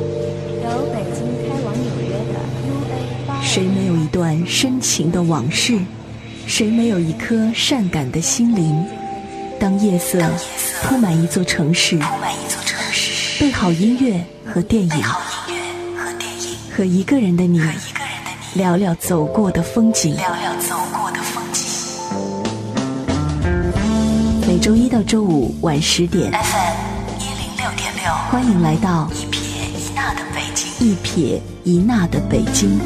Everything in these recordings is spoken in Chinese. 由北京开往纽约的 UA80。谁没有一段深情的往事？谁没有一颗善感的心灵？当夜色铺满一座城市，备好音乐和电影，和一个人的你，聊聊走过的风景。每周一到周五晚10点 ，FM 106.6，欢迎来到一撇一捺的北京。一撇一捺的北京。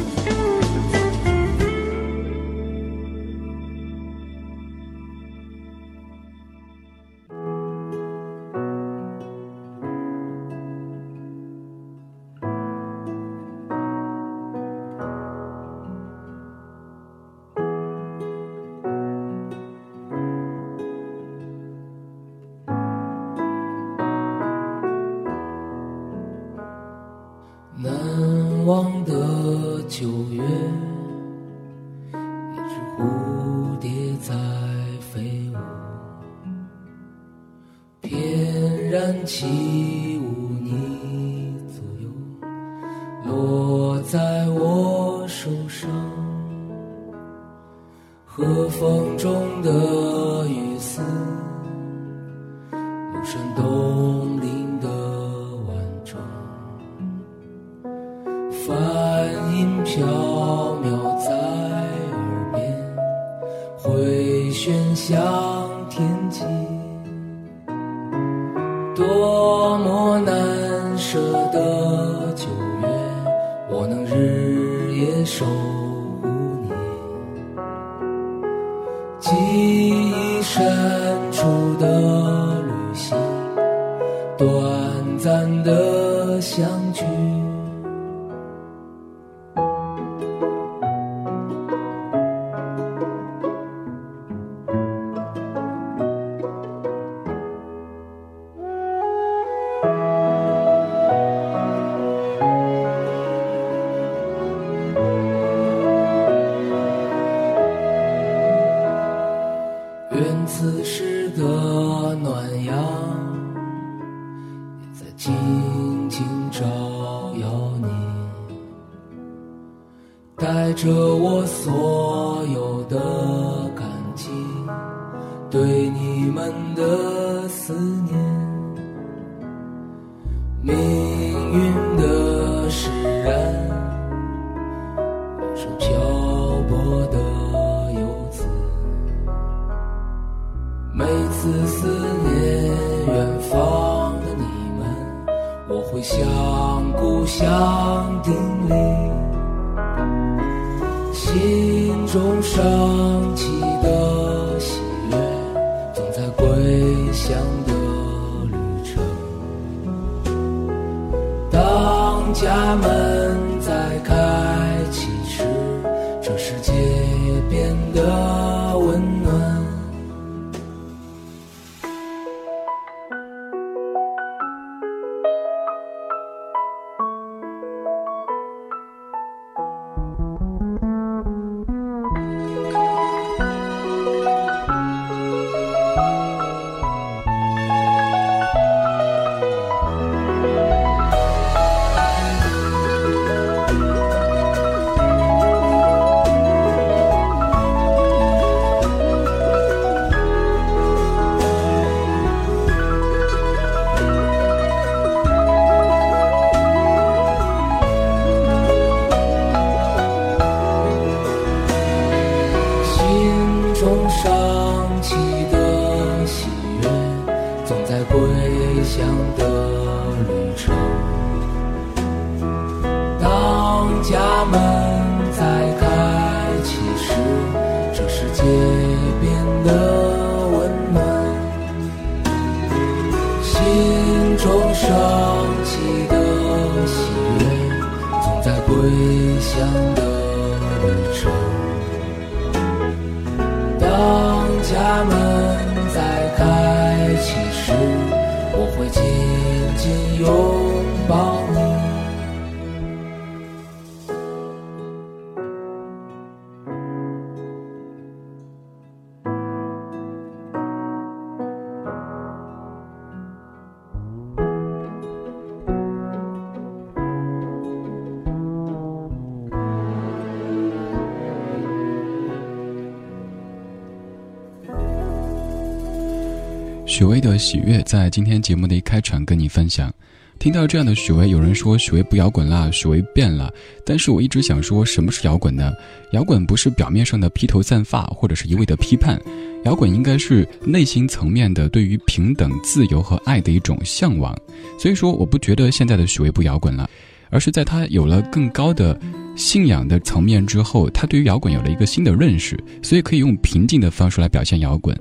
许巍的《喜悦》在今天节目的一开场跟你分享。听到这样的许巍，有人说许巍不摇滚啦，许巍变了。但是我一直想说，什么是摇滚呢？摇滚不是表面上的披头散发，或者是一味的批判。摇滚应该是内心层面的对于平等、自由和爱的一种向往。所以说，我不觉得现在的许巍不摇滚了，而是在他有了更高的信仰的层面之后，他对于摇滚有了一个新的认识，所以可以用平静的方式来表现摇滚。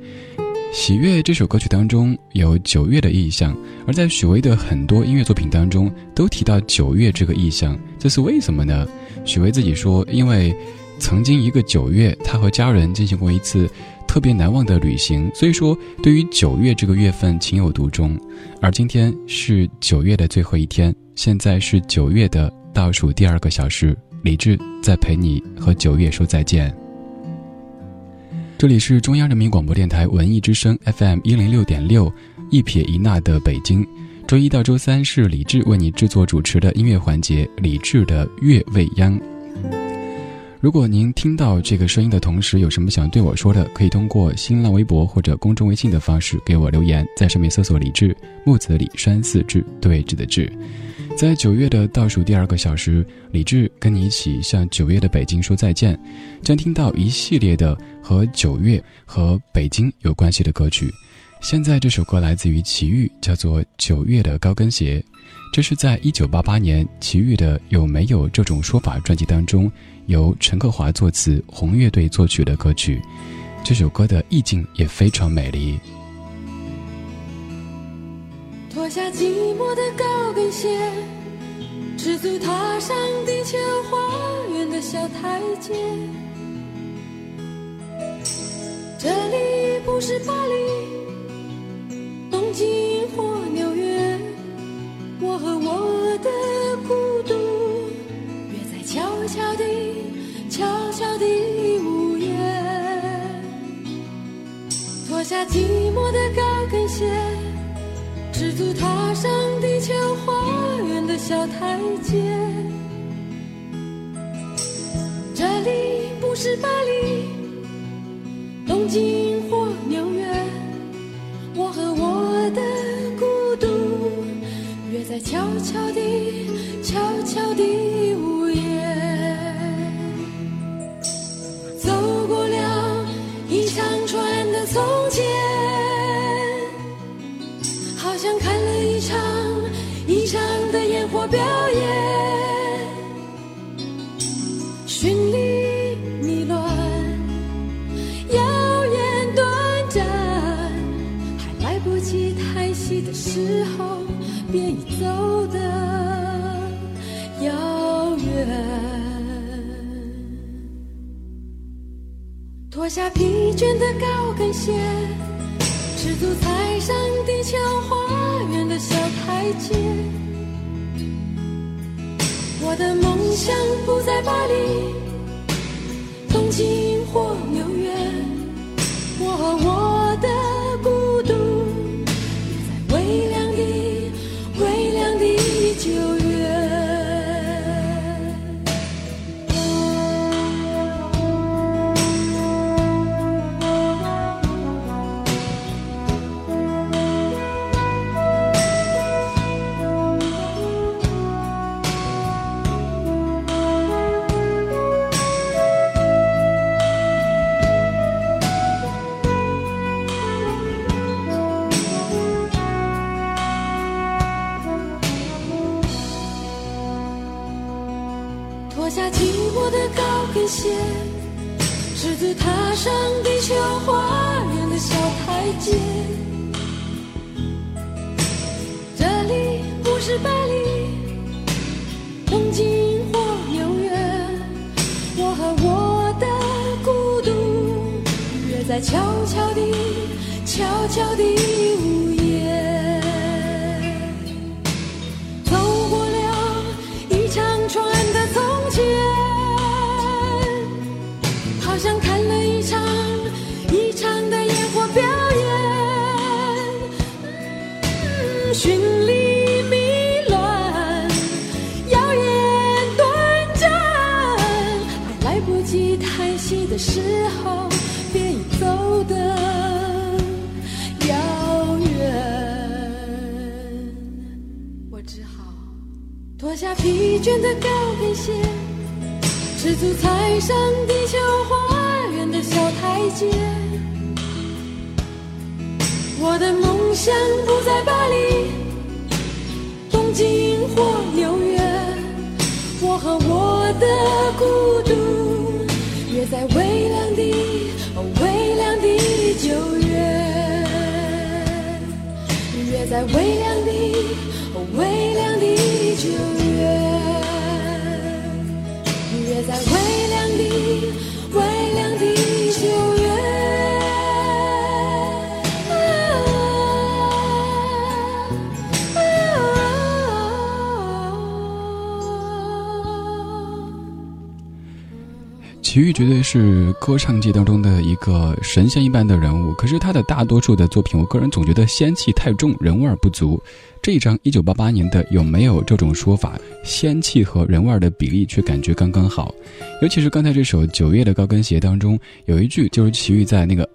喜悦这首歌曲当中有九月的意象，而在许巍的很多音乐作品当中都提到九月这个意象，这是为什么呢？许巍自己说，因为曾经一个九月，他和家人进行过一次特别难忘的旅行，所以说对于九月这个月份情有独钟。而今天是九月的最后一天，现在是九月的倒数第二个小时，李志在陪你和九月说再见。这里是中央人民广播电台文艺之声 FM106.6 一撇一捺的北京，周一到周三是李志为你制作主持的音乐环节，李志的月未央。如果您听到这个声音的同时有什么想对我说的，可以通过新浪微博或者公众微信的方式给我留言，在上面搜索李志，木子李山四志对峙的志。在九月的倒数第二个小时，李志跟你一起向九月的北京说再见，将听到一系列的和九月和北京有关系的歌曲。现在这首歌来自于齐豫，叫做《九月的高跟鞋》，这是在1988年齐豫的《有没有这种说法》专辑当中，由陈克华作词，红乐队作曲的歌曲。这首歌的意境也非常美丽。脱下寂寞的高跟鞋，赤足踏上地球花园的小台阶，这里不是巴黎、东京或纽约，我和我的孤独约在悄悄地午夜，脱下寂寞的高跟鞋，赤足踏上地球花园的小台阶，这里不是巴黎、东京或纽约，我和我的孤独约在悄悄地午夜，走过了一长串的从前，像看了一场的烟火表演，绚丽迷乱，耀眼短暂，还来不及叹息的时候，便已走得遥远。脱下疲倦的高跟鞋，赤足踩上地球花园的小台阶，我的梦想不在巴黎、东京或纽约，我和我的孤独也在微凉的九月。赤足踏上地球花园的小台阶，这里不是巴黎、东京或纽约，我和我的孤独约在悄悄地午夜，走过了一长串的从前，好像看了一场的烟火表演，绚丽迷乱，耀眼短暂，还来不及叹息的时候，便已走得遥远。脱下疲倦的高跟鞋，赤足踩上地球花园的小台阶。我的梦想不在巴黎、东京或纽约，我和我的孤独也在微凉的微凉的九月，也在微凉的微凉的九月，也在微凉的微凉的九月。齐豫绝对是歌唱界当中的一个神仙一般的人物，可是他的大多数的作品，我个人总觉得仙气太重，人味儿不足。这一张1988年的有没有这种说法，仙气和人味儿的比例却感觉刚刚好。尤其是刚才这首《九月的高跟鞋》当中，有一句就是齐豫在那个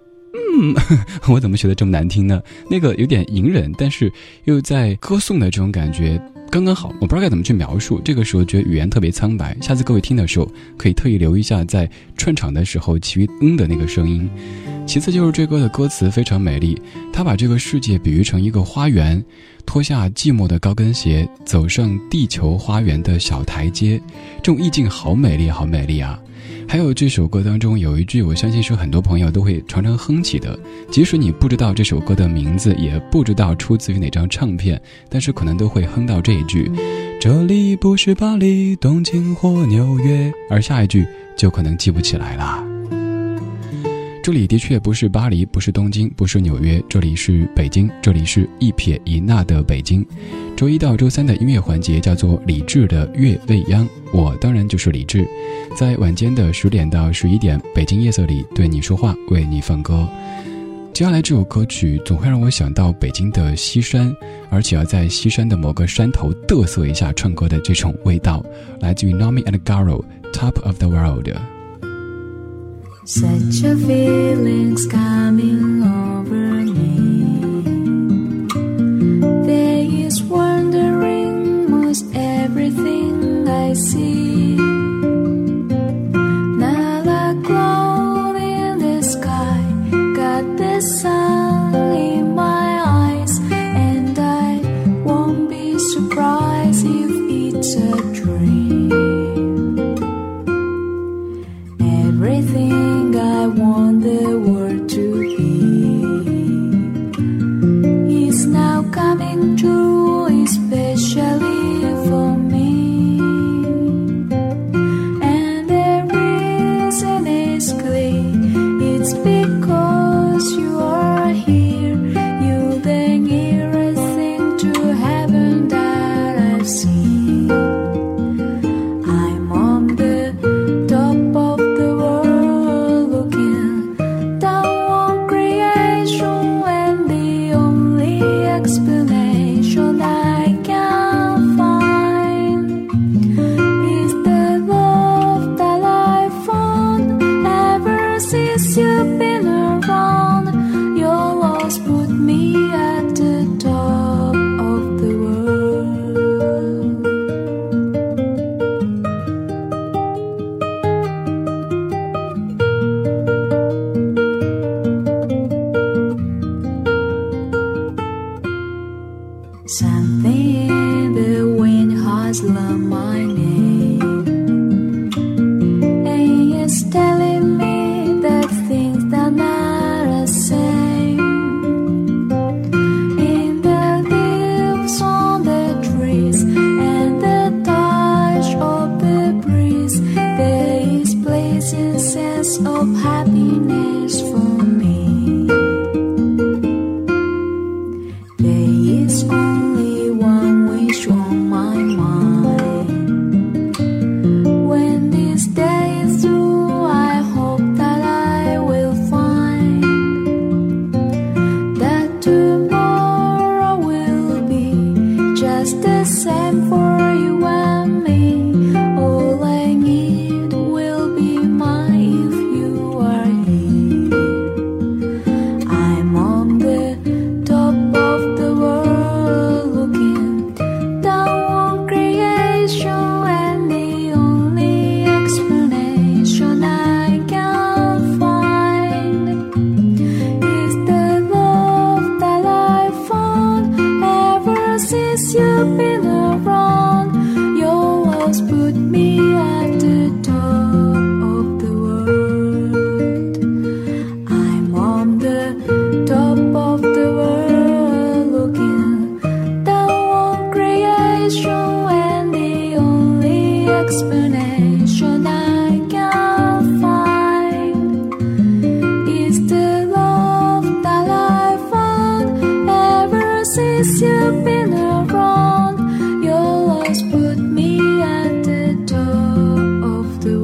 我怎么学得这么难听呢？那个有点隐忍，但是又在歌颂的这种感觉。刚刚好，我不知道该怎么去描述，这个时候觉得语言特别苍白，下次各位听的时候可以特意留意一下在串场的时候其余的那个声音。其次就是这歌的歌词非常美丽，他把这个世界比喻成一个花园，脱下寂寞的高跟鞋，走上地球花园的小台阶，这种意境好美丽好美丽啊。还有这首歌当中有一句，我相信是很多朋友都会常常哼起的，即使你不知道这首歌的名字，也不知道出自于哪张唱片，但是可能都会哼到这一句，这里不是巴黎、东京或纽约，而下一句就可能记不起来啦。这里的确不是巴黎，不是东京，不是纽约，这里是北京，这里是一撇一捺的北京。周一到周三的音乐环节叫做李志的月未央，我当然就是李志，在晚间的10点到11点，北京夜色里对你说话，为你放歌。接下来这首歌曲总会让我想到北京的西山，而且要在西山的某个山头嘚瑟一下唱歌的这种味道，来自于 Nomi and Garo Top of the World。 Such a feeling's coming over me, there is wondering most everything I see, now I glow in the sky, got the sun in my eyes, and I won't be surprised if it's a dream, everything I want the world to be is now coming true, especially for me, and the reason is clear, it's because you are here, you the nearest thing to heaven that I've seen, I'm on the top of the world looking down on creation, and the only explanation I can find is the love that I found ever since you've been around, your love's put me at the top of the world. Something in the wind has learned my name, and it's telling me that things that are the same, in the leaves on the trees, and the touch of the breeze, there is pleasing sense of happiness for me, there is only one wish on my mind, explanation I can find is the love that I found ever since you've been around. Your love's put me at the door of the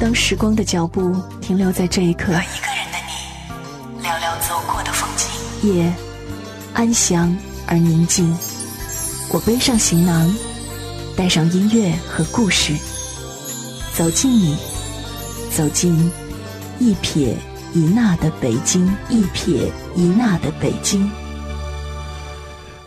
当时光的脚步停留在这一刻，有一个人的你，寥寥走过的风景，夜安详而宁静。我背上行囊，带上音乐和故事，走进你，走进一撇一捺的北京，一撇一捺的北京。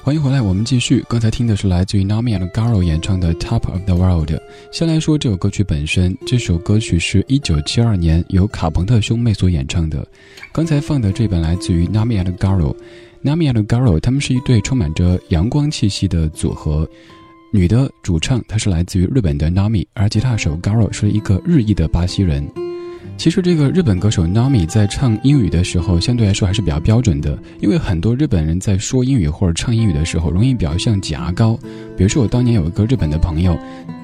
欢迎回来，我们继续。刚才听的是来自于 Nami and Garo 演唱的 Top of the World。 先来说这首歌曲本身，这首歌曲是1972年由卡朋特兄妹所演唱的。刚才放的这本来自于 Nami and Garo。 Nami and Garo 他们是一对充满着阳光气息的组合，女的主唱她是来自于日本的 Nami， 而吉他手 Garo 是一个日裔的巴西人。其实这个日本歌手 Nami 在唱英语的时候相对来说还是比较标准的，因为很多日本人在说英语或者唱英语的时候容易比较像挤牙膏。比如说我当年有一个日本的朋友，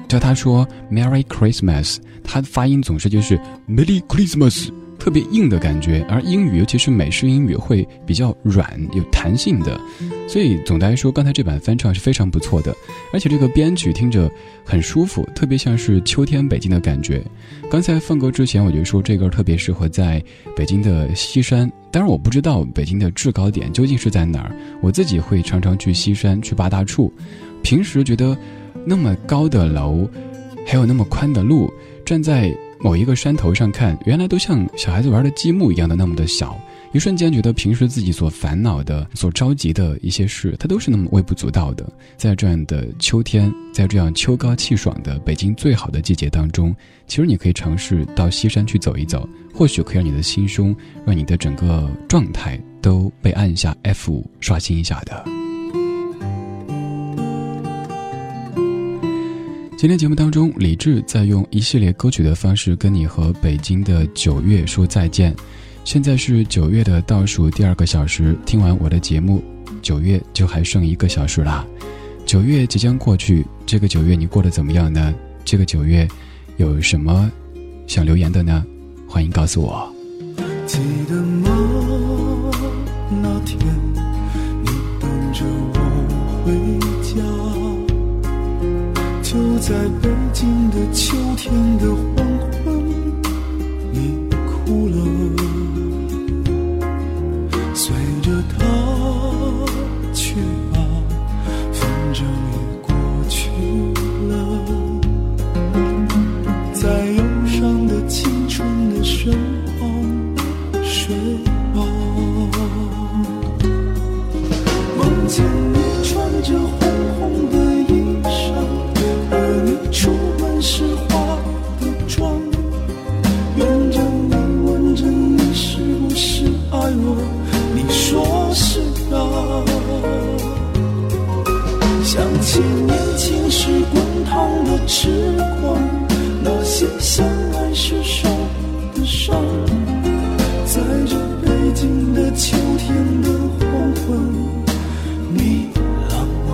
叫他说 Merry Christmas， 他发音总是就是 Merry Christmas， 特别硬的感觉。而英语尤其是美式英语会比较软有弹性的，所以总的来说刚才这版翻唱是非常不错的，而且这个编曲听着很舒服，特别像是秋天北京的感觉。刚才放歌之前我就说这歌特别适合在北京的西山，当然我不知道北京的制高点究竟是在哪儿，我自己会常常去西山去八大处，平时觉得那么高的楼还有那么宽的路，站在某一个山头上看，原来都像小孩子玩的积木一样的那么的小，一瞬间觉得平时自己所烦恼的所着急的一些事它都是那么微不足道的。在这样的秋天，在这样秋高气爽的北京最好的季节当中，其实你可以尝试到西山去走一走，或许可以让你的心胸，让你的整个状态都被按下 F5 刷新一下的。今天节目当中，李志在用一系列歌曲的方式跟你和北京的九月说再见。现在是九月的倒数第二个小时，听完我的节目，九月就还剩一个小时啦。九月即将过去，这个九月你过得怎么样呢？这个九月有什么想留言的呢？欢迎告诉我。记得吗？那天你等着我回家，就在北京的秋天的黄昏，你哭了。随着它去吧，反正也过去了。在忧伤的青春的身旁睡吧。梦见你穿着红红的衣裳，和你出门时化的妆，拥着你问着你是不是爱我，说是啊。想起年轻时滚烫的痴狂，那些相爱时受的伤，在这北京的秋天的黄昏，你冷吗？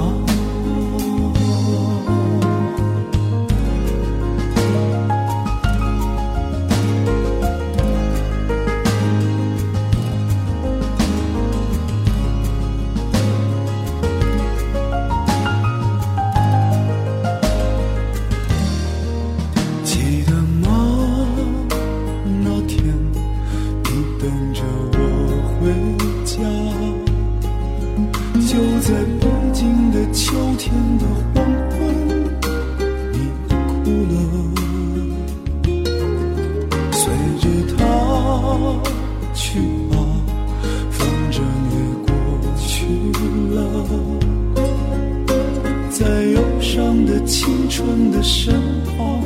在忧伤的青春的身旁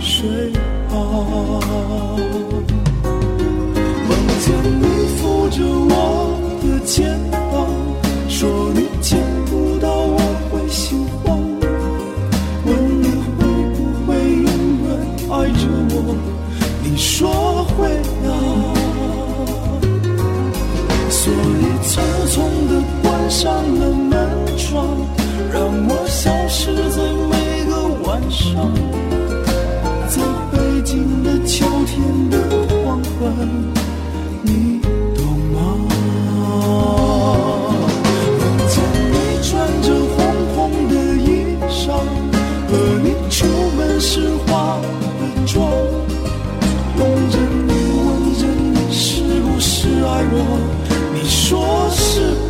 睡吧。梦见你扶着我的肩膀，说你见不到我会心慌，问你会不会永远爱着我，你说会啊。所以匆匆地关上了门窗，让我消失在每个晚上，在北京的秋天的黄昏，你懂吗？梦见你穿着红红的衣裳，和你出门时化的妆，问着你问着你是不是爱我，你说是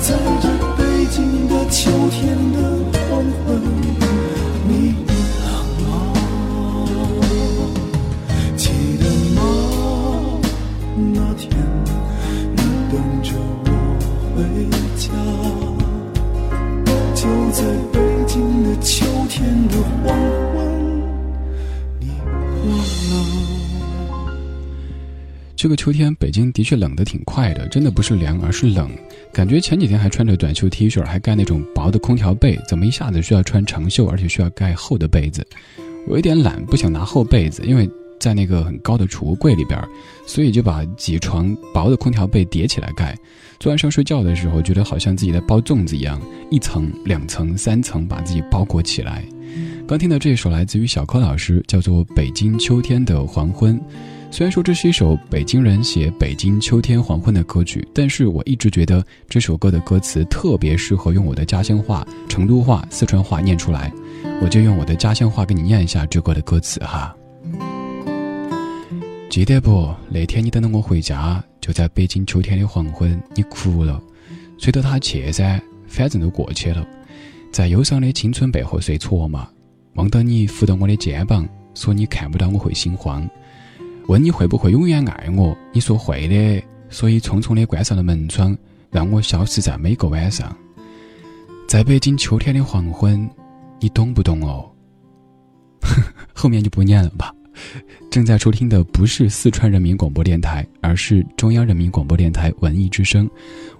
在这北京的秋天的黄昏，你冷吗？记得吗？那天你等着我回家，就在北京的秋天的黄昏，你忘了？这个秋天北京的确冷得挺快的，真的不是凉而是冷，感觉前几天还穿着短袖 T 恤，还盖那种薄的空调被，怎么一下子需要穿长袖，而且需要盖厚的被子。我有点懒，不想拿厚被子，因为在那个很高的储物柜里边，所以就把几床薄的空调被叠起来盖。昨晚上睡觉的时候觉得好像自己在包粽子一样，一层两层三层把自己包裹起来。刚听到这首来自于小柯老师，叫做北京秋天的黄昏。虽然说这是一首北京人写北京秋天黄昏的歌曲，但是我一直觉得这首歌的歌词特别适合用我的家乡话、成都话、四川话念出来，我就用我的家乡话给你念一下这歌的歌词哈。记得不，那天你等我回家，就在北京秋天的黄昏，你哭了，随着他去噻，反正都过去了，在忧伤的青春背后谁错嘛？望到你扶到我的肩膀，说你看不到我会心慌，问你会不会永远爱我，你说会的，所以匆匆地关上了门窗，让我消失在每个晚上，在北京秋天的黄昏，你懂不懂哦？后面就不念了吧。正在收听的不是四川人民广播电台，而是中央人民广播电台文艺之声，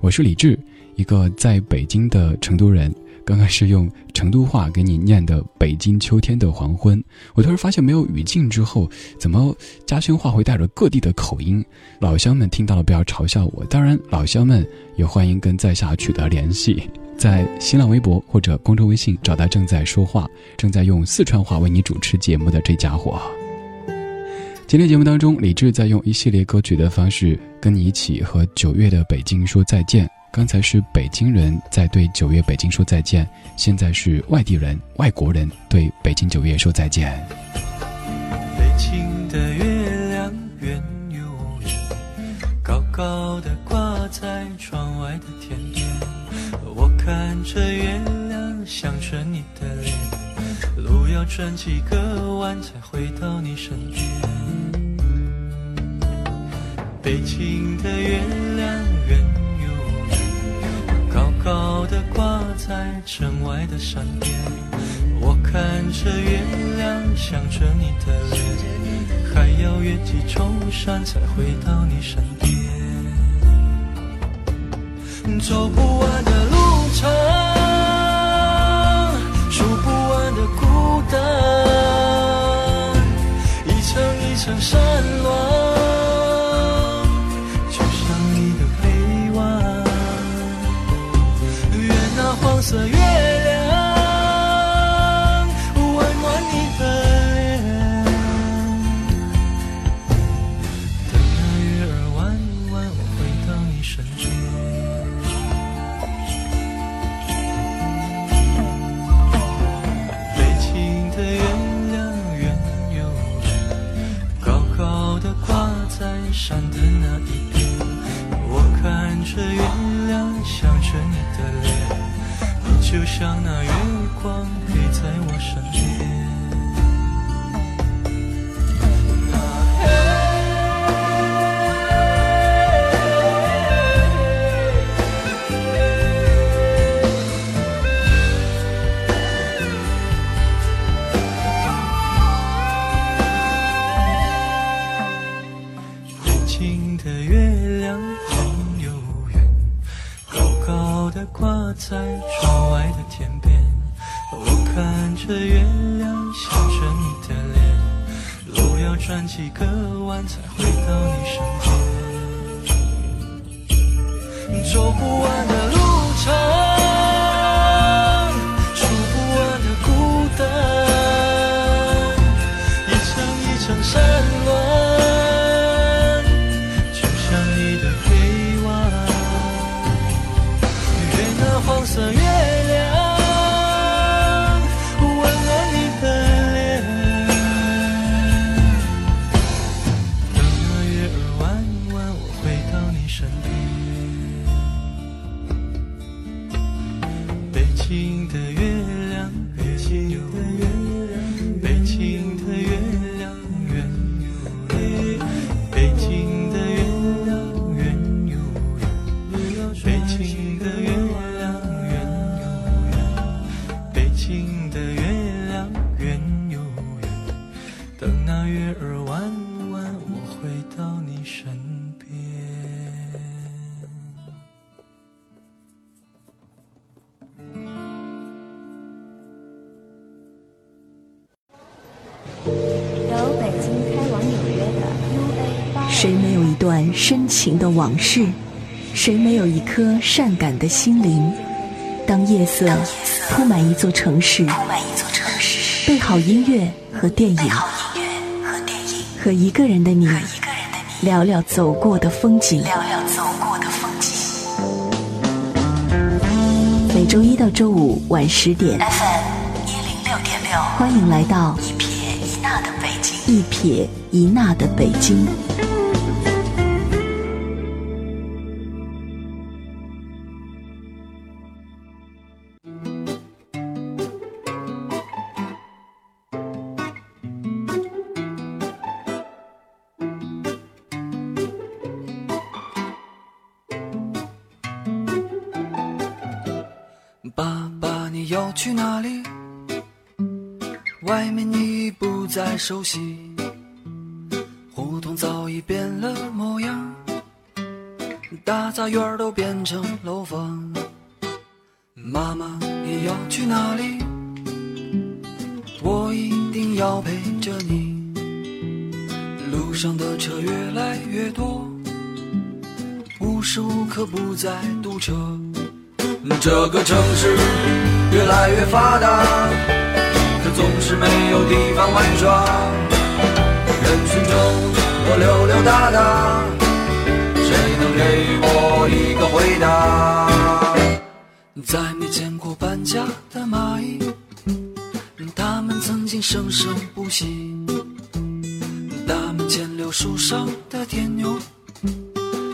我是李志，一个在北京的成都人。刚刚是用成都话给你念的北京秋天的黄昏，我突然发现没有语境之后，怎么家乡话会带着各地的口音，老乡们听到了不要嘲笑我，当然老乡们也欢迎跟在下取得联系，在新浪微博或者公众微信找到正在说话正在用四川话为你主持节目的这家伙。今天节目当中，李志在用一系列歌曲的方式跟你一起和九月的北京说再见。刚才是北京人在对九月北京说再见，现在是外地人、外国人对北京九月说再见。北京的月亮圆又无语，高高的挂在窗外的天边，我看着月亮想着你的脸，路要转几个弯才回到你身边。北京的月亮圆高高的挂在城外的山边，我看着月亮想着你的脸，还要越几重山才回到你身边。走不完的路程，数不完的孤单，一层一层山峦，黄色月亮弯弯你的脸，等那月儿弯弯我回到你身边。北京的月亮圆又圆，高高的挂在山的那一边，我看着月亮想着你的脸，就像那月光陪在我身边。落在窗外的天边，我看着月亮笑着你的脸，路要转几个弯才回到你身边。走不完的路程，数不完的孤单，一程一程山峦。 黄色月亮温暖你的脸，等那月儿弯弯，我回到你身边。北京的月亮，北京的月亮，北京的月亮圆又圆，北京的月亮圆又圆，北京的月亮。 月儿弯弯，我回到你身边。由北京开往纽约的 UA80。谁没有一段深情的往事？谁没有一颗善感的心灵？当夜色铺满一座城市，备好音乐和电影。 和一个人的你，聊聊走过的风景。每周一到周五晚10点 ，FM 106.6，欢迎来到一撇一捺的北京。一撇一捺的北京。去哪里？外面你已不再熟悉，胡同早已变了模样，大杂院都变成楼房。妈妈，你要去哪里？我一定要陪着你。路上的车越来越多，无时无刻不在堵车。这个城市 越来越发达，可总是没有地方玩耍。人群中我溜溜达达，谁能给我一个回答？再没见过搬家的蚂蚁，它们曾经生生不息。它们见柳树上的天牛，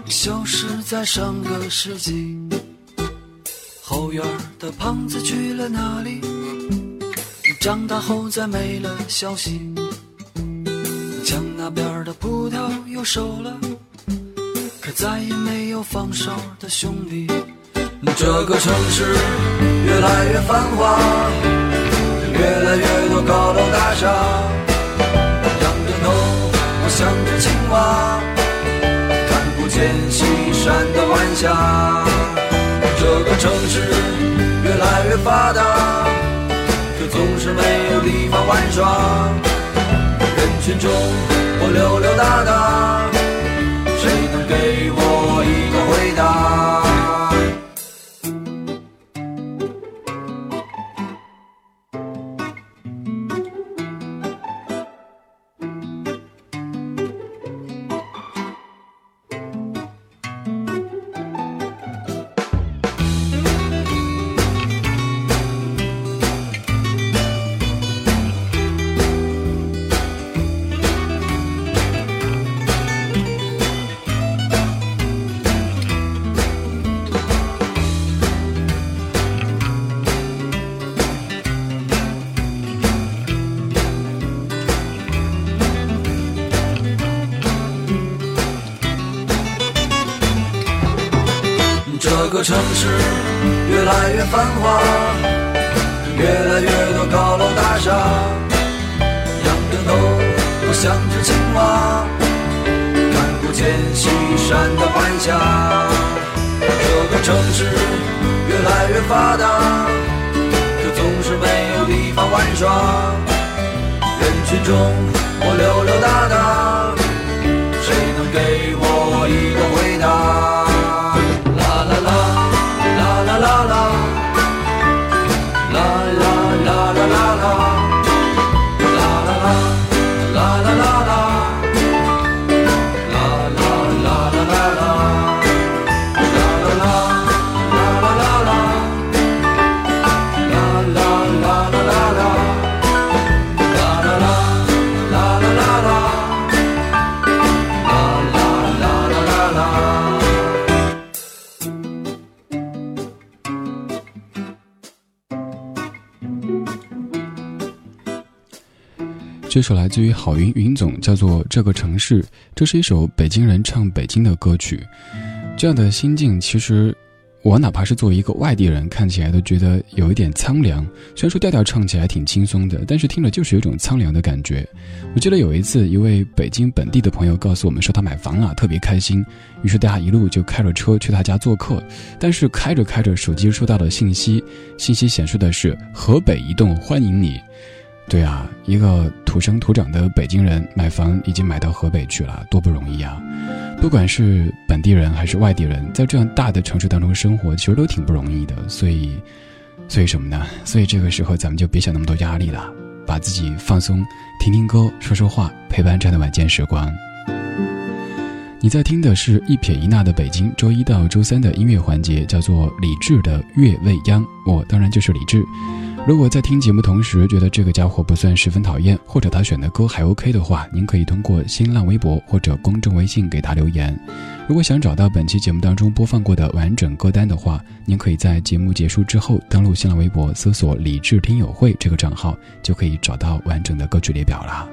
消失在上个世纪。 后院的胖子去了哪里？长大后再没了消息。墙那边的葡萄又熟了，可再也没有放哨的兄弟。这个城市越来越繁华，越来越多高楼大厦。仰着头，我想着青蛙，看不见西山的晚霞。 这个城市越来越发达，可总是没有地方玩耍。人群中我溜溜达达，谁能给我一个回答？ 这个城市越来越繁华，越来越多高楼大厦。仰着头，我想着青蛙，看不见西山的晚霞。这个城市越来越发达，可总是没有地方玩耍。人群中我溜溜达达，谁能给我一个回答？啦啦啦啦啦啦啦啦啦啦啦啦啦这首来自于郝云云总，叫做《这个城市》，这是一首北京人唱北京的歌曲。这样的心境，其实我哪怕是作为一个外地人，看起来都觉得有一点苍凉。虽然说调调唱起来挺轻松的，但是听了就是有一种苍凉的感觉。我记得有一次，一位北京本地的朋友告诉我们说他买房了，特别开心，于是大家一路就开着车去他家做客。但是开着开着，手机收到了信息，信息显示的是河北移动欢迎你。对啊，一个土生土长的北京人买房已经买到河北去了，多不容易啊。不管是本地人还是外地人，在这样大的城市当中生活，其实都挺不容易的。所以什么呢？所以这个时候咱们就别想那么多压力了，把自己放松，听听歌，说说话，陪伴这样的晚间时光。你在听的是一撇一捺的北京，周一到周三的音乐环节叫做李志的月未央，我当然就是李志。如果在听节目同时觉得这个家伙不算十分讨厌，或者他选的歌还 OK 的话，您可以通过新浪微博或者公众微信给他留言。如果想找到本期节目当中播放过的完整歌单的话，您可以在节目结束之后登录新浪微博搜索李志听友会这个账号，就可以找到完整的歌曲列表啦。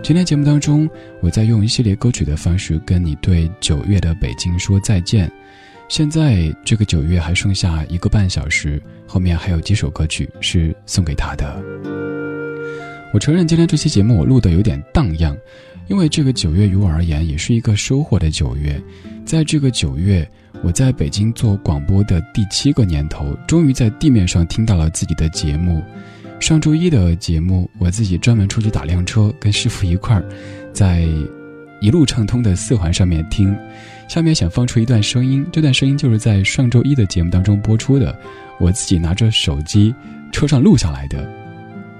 今天节目当中，我在用一系列歌曲的方式跟你对九月的北京说再见。现在这个九月还剩下一个半小时，后面还有几首歌曲是送给他的。我承认今天这期节目我录得有点荡漾，因为这个九月于我而言也是一个收获的九月。在这个九月，我在北京做广播的第7个年头，终于在地面上听到了自己的节目。上周一的节目，我自己专门出去打辆车，跟师傅一块儿，在一路畅通的4环上面听。下面想放出一段声音，这段声音就是在上周一的节目当中播出的，我自己拿着手机车上录下来的，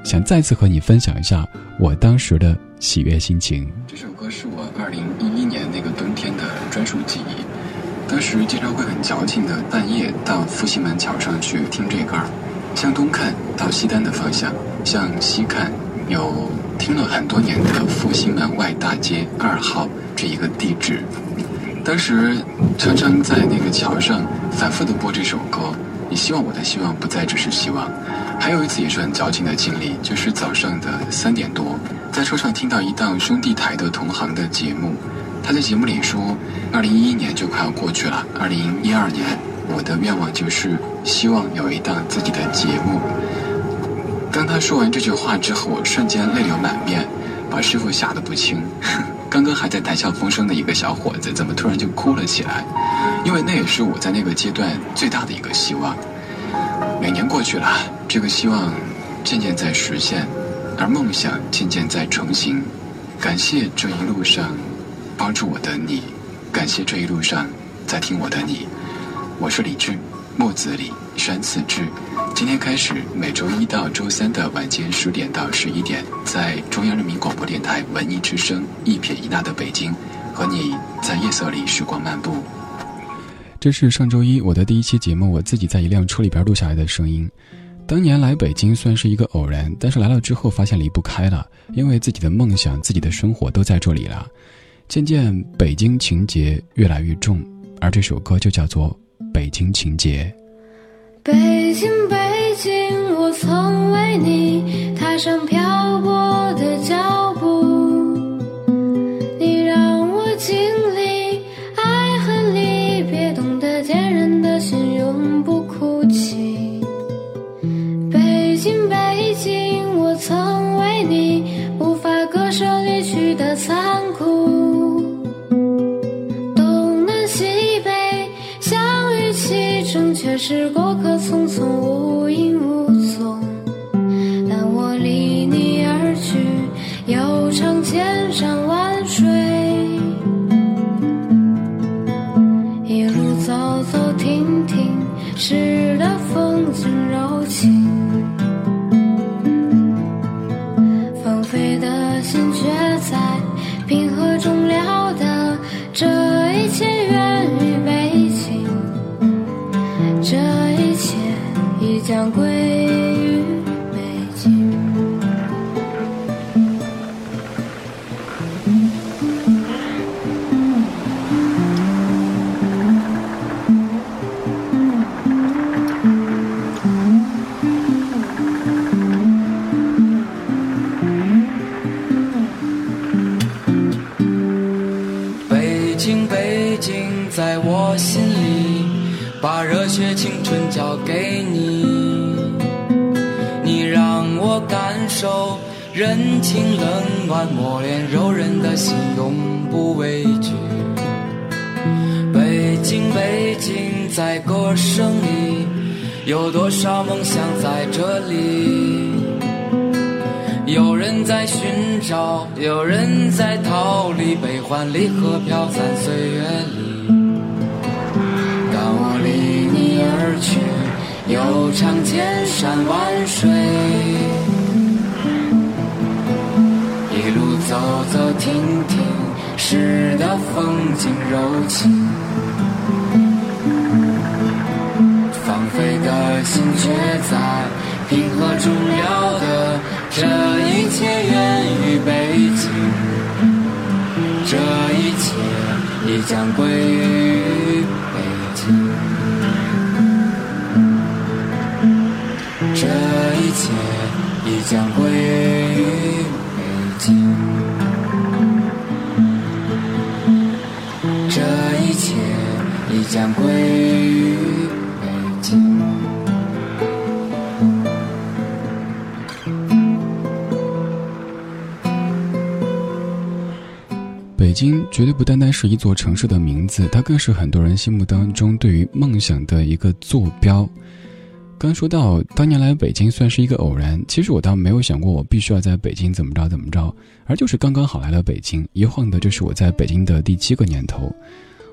想再次和你分享一下我当时的喜悦心情。这首歌是我2011年那个冬天的专属记忆。当时经常会很矫情的半夜到复兴门桥上去听这歌，向东看到西单的方向，向西看有听了很多年的复兴门外大街2号这一个地址。当时常常在那个桥上反复的播这首歌，也希望我的希望不再只是希望。还有一次也是很矫情的经历，就是早上的3点多，在车上听到一档兄弟台的同行的节目，他在节目里说2011年就快要过去了，2012年我的愿望就是希望有一档自己的节目。当他说完这句话之后，我瞬间泪流满面，把师傅吓得不轻。刚刚还在谈笑风生的一个小伙子，怎么突然就哭了起来？因为那也是我在那个阶段最大的一个希望。每年过去了，这个希望渐渐在实现，而梦想渐渐在成型。感谢这一路上帮助我的你，感谢这一路上在听我的你。我是李志，木子李，山四志。今天开始，每周一到周三的晚间10点到11点，在中央人民广播电台文艺之声一撇一捺的北京，和你在夜色里时光漫步。这是上周一我的第1期节目，我自己在一辆车里边录下来的声音。当年来北京算是一个偶然，但是来了之后发现离不开了，因为自己的梦想、自己的生活都在这里了。渐渐北京情节越来越重，而这首歌就叫做北京情节。北京北京，我曾为你踏上漂泊的脚步，你让我经历爱恨离别，懂得坚韧的心永不哭泣。北京北京，我曾为你无法割舍离去的残酷，生却是过客匆匆无影无踪，但我离你而去，又尝千山万水。一路走走停停，使得风景柔情，放飞的心却在平和中了得这一切源于悲情，这一切已将归于北京。北京，北京，在我心里，把热血青春交给你，你让我感受人情冷暖，磨练柔韧的心，永不畏惧。北京，北京，在歌声里，有多少梦想在这里？有人在寻找，有人在逃离，悲欢离合飘散岁月里。当我离你而去，又尝千山万水。一路走走停停，使得风景柔情，放飞的心却在平和中了得这一切源于北京，这一切已将归于北京，这一切已将归于北京，这一切已将归于北京。北京绝对不单单是一座城市的名字，它更是很多人心目当中对于梦想的一个坐标。刚说到当年来北京算是一个偶然，其实我倒没有想过我必须要在北京怎么着怎么着，而就是刚刚好来了北京，一晃的就是我在北京的第7个年头。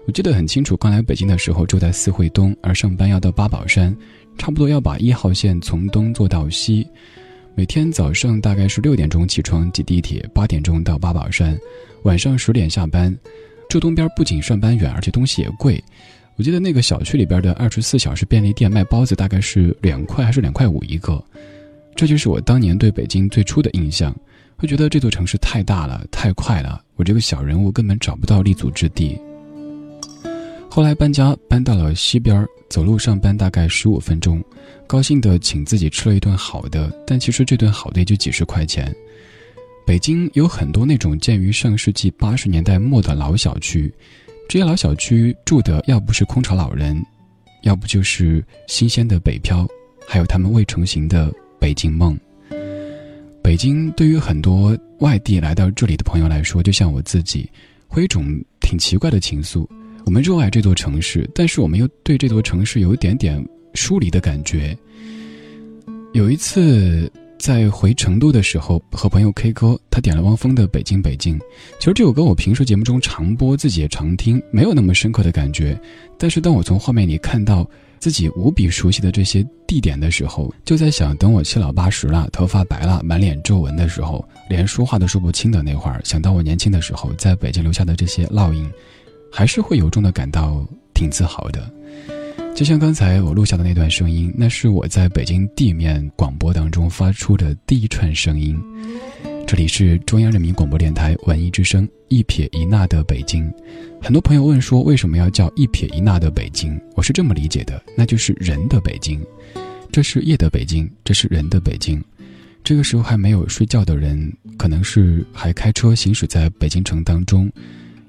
我记得很清楚，刚来北京的时候住在四惠东，而上班要到八宝山，差不多要把1号线从东坐到西。每天早上大概是6点钟起床挤地铁，8点钟到八宝山，晚上10点下班。住东边不仅上班远，而且东西也贵。我记得那个小区里边的24小时便利店卖包子大概是2块还是2.5块一个。这就是我当年对北京最初的印象，会觉得这座城市太大了，太快了，我这个小人物根本找不到立足之地。后来搬家，搬到了西边，走路上班大概15分钟，高兴的请自己吃了一顿好的，但其实这顿好的也就几十块钱。北京有很多那种建于上世纪80年代末的老小区，这些老小区住的要不是空巢老人，要不就是新鲜的北漂，还有他们未成型的北京梦。北京对于很多外地来到这里的朋友来说，就像我自己，会有一种挺奇怪的情愫。我们热爱这座城市，但是我们又对这座城市有一点点疏离的感觉。有一次在回成都的时候和朋友 K 歌，他点了汪峰的《北京北京》。其实这首歌我平时节目中常播，自己也常听，没有那么深刻的感觉，但是当我从画面里看到自己无比熟悉的这些地点的时候，就在想，等我7老8十了，头发白了，满脸皱纹的时候，连说话都说不清的那会儿，想到我年轻的时候在北京留下的这些烙印，还是会由衷的感到挺自豪的。就像刚才我录下的那段声音，那是我在北京地面广播当中发出的第一串声音。这里是中央人民广播电台文艺之声，一撇一捺的北京。很多朋友问说为什么要叫一撇一捺的北京，我是这么理解的，那就是人的北京。这是夜的北京，这是人的北京。这个时候还没有睡觉的人，可能是还开车行驶在北京城当中，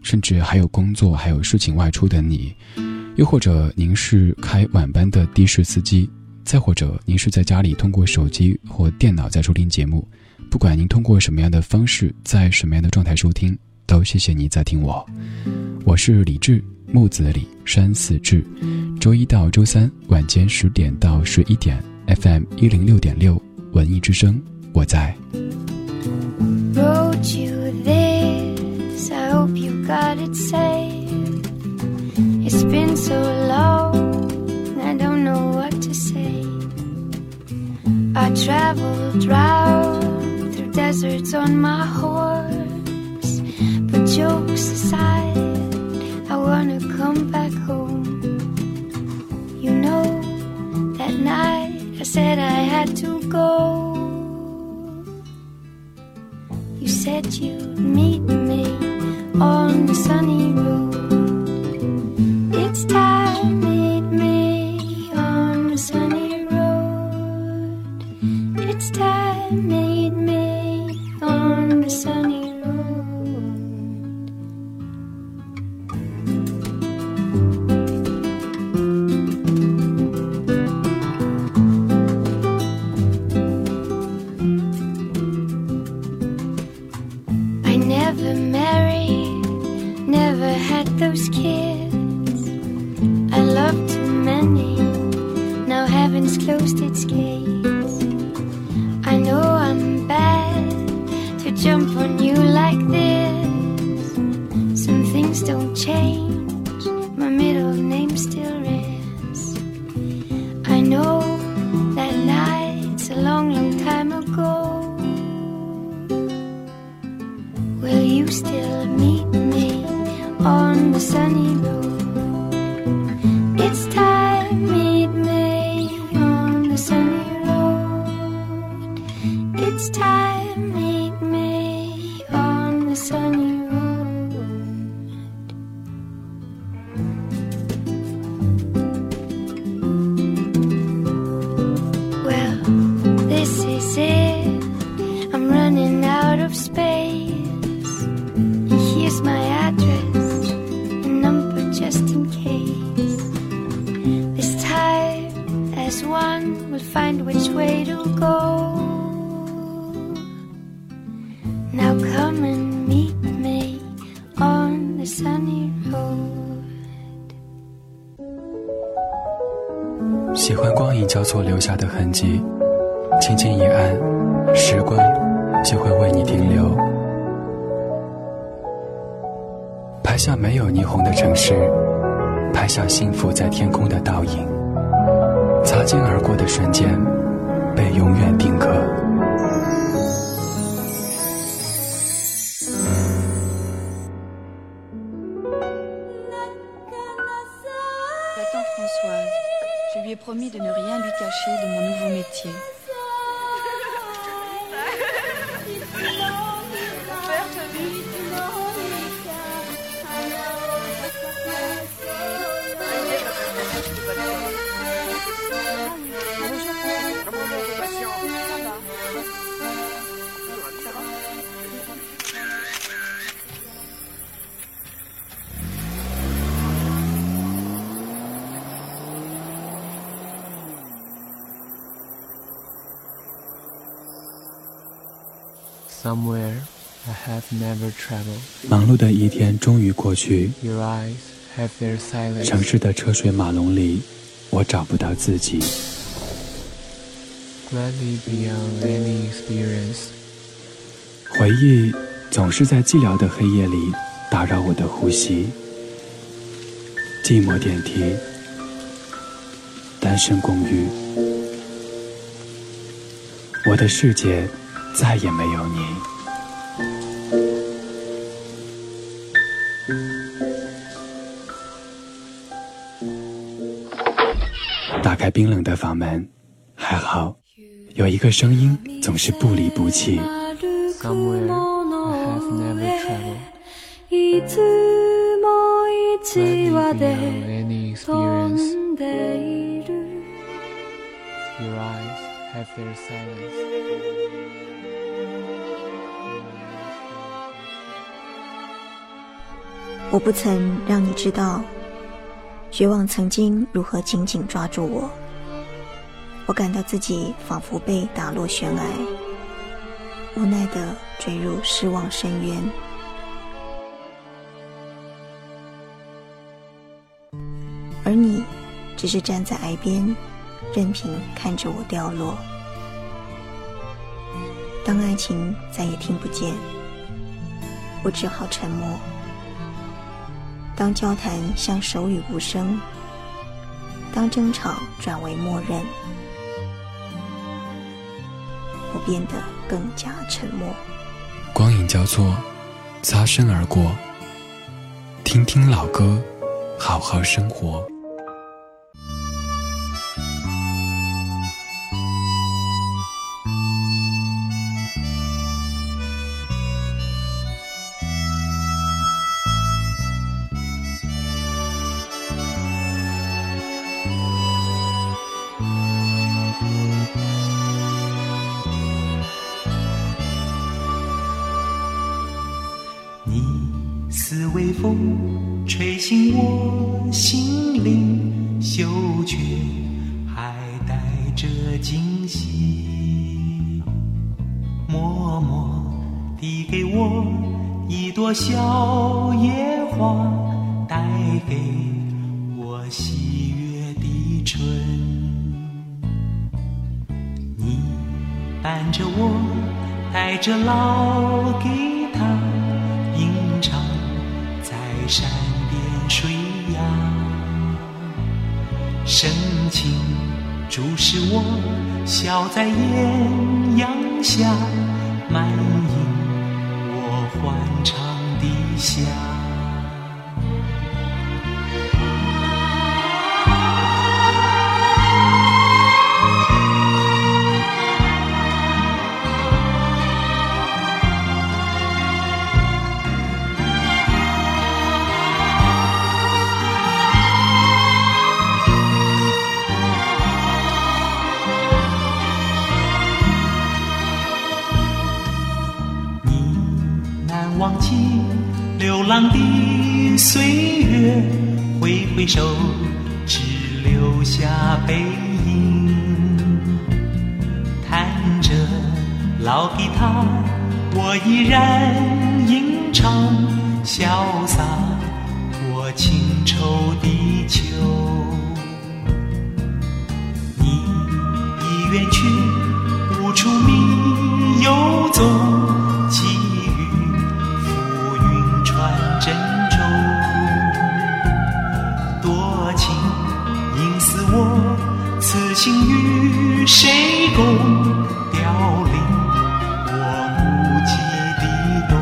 甚至还有工作还有事情外出的你，又或者您是开晚班的的士司机，再或者您是在家里通过手机或电脑在收听节目。不管您通过什么样的方式，在什么样的状态收听，都谢谢你在听我。我是李志，木子李，山寺志，周一到周三晚间10点到11点 FM 106.6文艺之声，我在。Wrote you this, I hope you got it saved. It's been so long, I don't know what to say. I traveled round through deserts on my horse, but jokes aside, I wanna come back home. You know, that night I said I had to go.You said you'd meet me on the sunny road. It's time, meet me on the sunny road. It's time, meet me on the sunny Somewhere I have never traveled. 忙碌的一天终于过去，城市的车水马龙里，我找不到自己。回忆总是在寂寥的黑夜里打扰我的呼吸。寂寞电梯，单身公寓，我的世界再也没有你。打开冰冷的房门，还好有一个声音总是不离不弃。Your eyes have their silence.我不曾让你知道，绝望曾经如何紧紧抓住我。我感到自己仿佛被打落悬崖，无奈地坠入失望深渊。而你只是站在崖边，任凭看着我掉落。当爱情再也听不见，我只好沉默。当交谈像手语无声，当争吵转为默认，我变得更加沉默。光影交错，擦身而过，听听老歌，好好生活。似微风吹醒我心灵，嗅觉还带着惊喜，默默递给我一朵小野花，带给我喜悦的春。你伴着我，带着老吉他，山边水呀，深情注视我，笑在艳阳下，满盈我欢畅的笑。忘记流浪的岁月，挥挥手，只留下背影。弹着老吉他，我依然吟唱，潇洒我情愁的秋。你已远去，无处觅游踪。此情与谁共，凋零我无计的冬。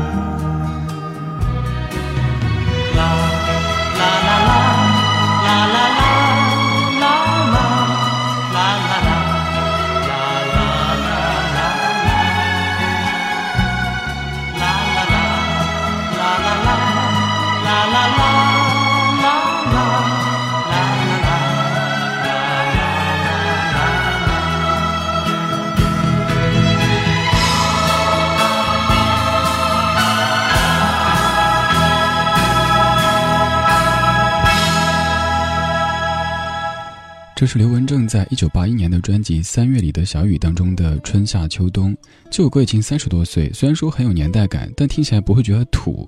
啦啦啦啦啦啦啦啦啦啦啦啦啦啦啦啦啦啦。这是刘文正在1981年的专辑《三月里的小雨》当中的《春夏秋冬》。这首歌已经30多岁，虽然说很有年代感，但听起来不会觉得土。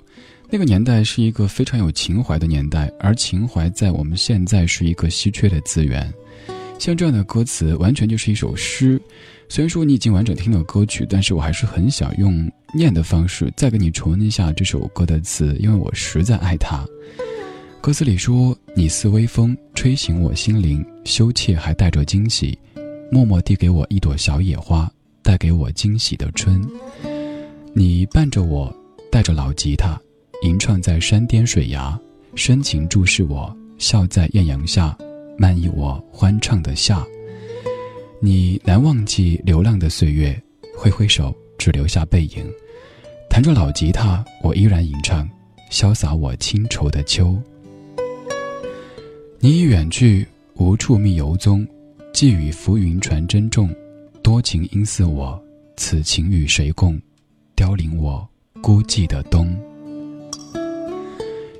那个年代是一个非常有情怀的年代，而情怀在我们现在是一个稀缺的资源。像这样的歌词完全就是一首诗，虽然说你已经完整听了歌曲，但是我还是很想用念的方式再给你重温一下这首歌的词，因为我实在爱它。歌词里说，你似微风吹醒我心灵，羞怯还带着惊喜，默默递给我一朵小野花，带给我惊喜的春。你伴着我，带着老吉他，吟唱在山巅水崖，深情注视我，笑在艳阳下，漫溢我欢畅的夏。你难忘记流浪的岁月，挥挥手，只留下背影。弹着老吉他，我依然吟唱，潇洒我清愁的秋。你已远去，无处觅游踪，寄语浮云传珍重，多情应似我，此情与谁共，凋零我孤寂的冬。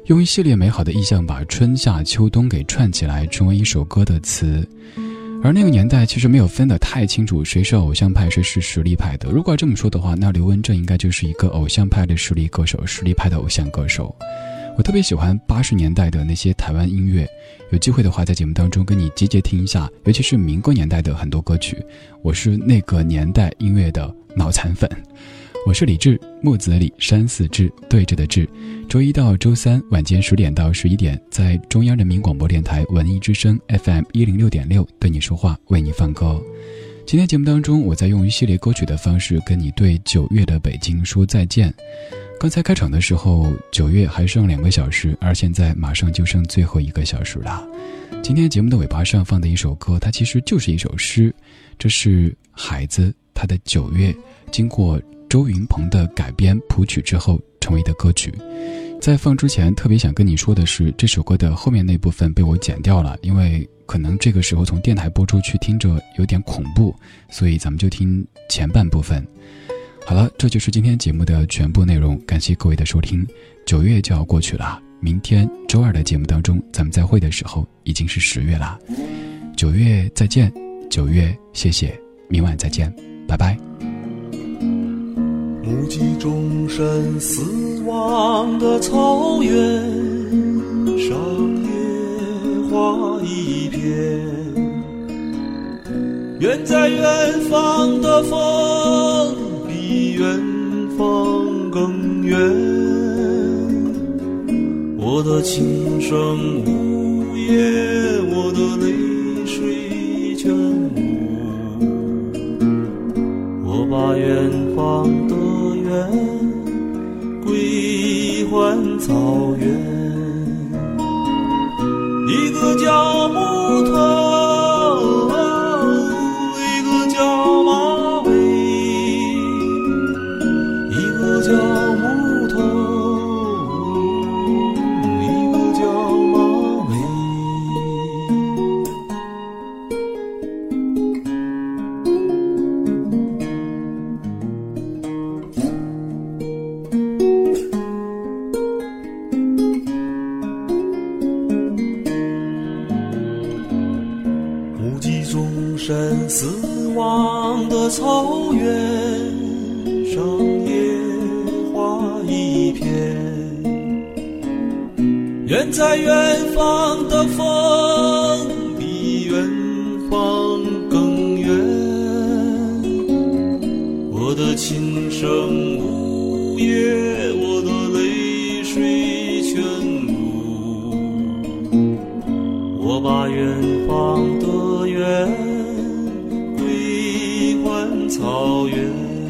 用一系列美好的意象把春夏秋冬给串起来，成为一首歌的词。而那个年代其实没有分得太清楚谁是偶像派谁是实力派的，如果这么说的话，那刘文正应该就是一个偶像派的实力歌手，实力派的偶像歌手。我特别喜欢80年代的那些台湾音乐，有机会的话在节目当中跟你集结听一下，尤其是民歌年代的很多歌曲，我是那个年代音乐的脑残粉。我是李志，木子李，山寺志，对着的志。周一到周三晚间10点到11点，在中央人民广播电台文艺之声 FM106.6 对你说话，为你放歌。今天节目当中，我在用一系列歌曲的方式跟你对9月的北京说再见。刚才开场的时候，9月还剩2个小时，而现在马上就剩最后1个小时了。今天节目的尾巴上放的一首歌，它其实就是一首诗，这是海子他的9月经过周云鹏的改编谱曲之后成为的歌曲。在放之前特别想跟你说的是，这首歌的后面那部分被我剪掉了，因为可能这个时候从电台播出去听着有点恐怖，所以咱们就听前半部分好了。这就是今天节目的全部内容，感谢各位的收听。9月就要过去了，明天周二的节目当中咱们再会的时候已经是10月了。9月再见，9月谢谢，明晚再见，拜拜。目击众生死亡的草原上，野花一片，远在远方的风比远方更远，我的琴声呜咽，我的泪水全无，我把远方的归还草原，一个叫木头，一个叫马尾，一个叫木头，一个叫马尾。死亡的草原上，野花一片，远在远方的风比远方更远，我的琴声呜咽，我的泪水全无，我把远方的草原。